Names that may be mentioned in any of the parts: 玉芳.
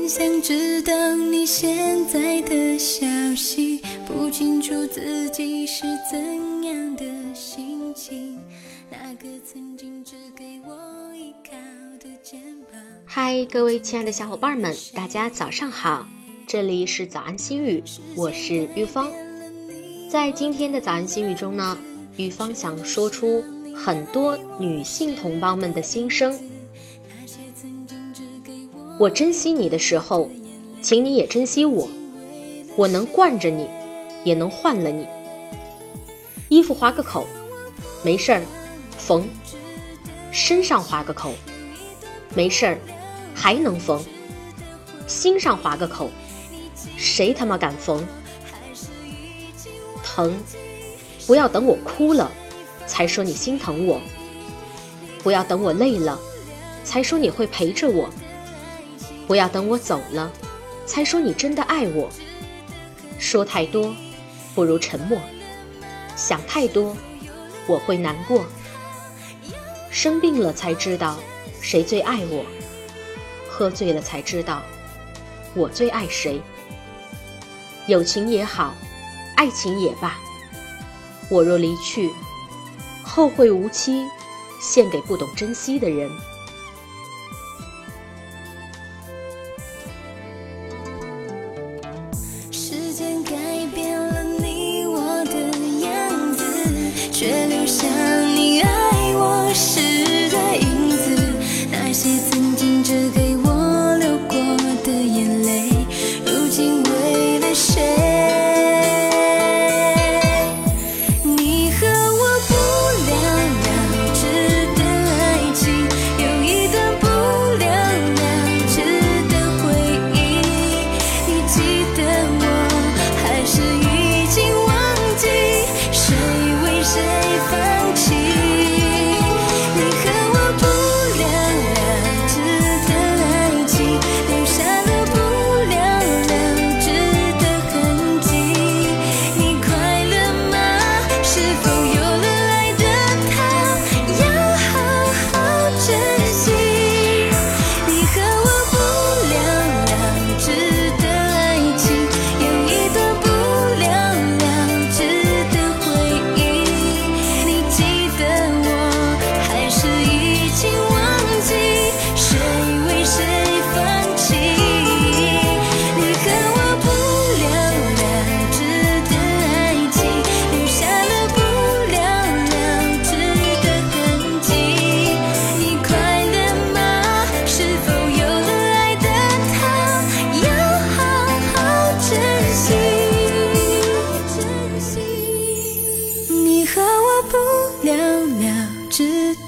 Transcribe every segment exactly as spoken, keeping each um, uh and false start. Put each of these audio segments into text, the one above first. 本想知道你现在的消息，不清楚自己是怎样的心情，那个曾经只给我依靠的肩膀。嗨，各位亲爱的小伙伴们，大家早上好，这里是早安心语，我是玉芳。在今天的早安心语中呢，玉芳想说出很多女性同胞们的心声。我珍惜你的时候，请你也珍惜我。我能惯着你，也能换了你。衣服划个口，没事儿，缝；身上划个口，没事儿，还能缝；心上划个口，谁他妈敢缝？疼，不要等我哭了，才说你心疼我；不要等我累了，才说你会陪着我。不要等我走了，才说你真的爱我。说太多，不如沉默；想太多，我会难过。生病了才知道谁最爱我，喝醉了才知道我最爱谁。友情也好，爱情也罢，我若离去，后会无期，献给不懂珍惜的人。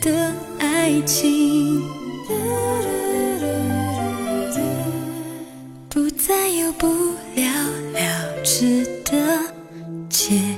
的爱情不再有不了了之的结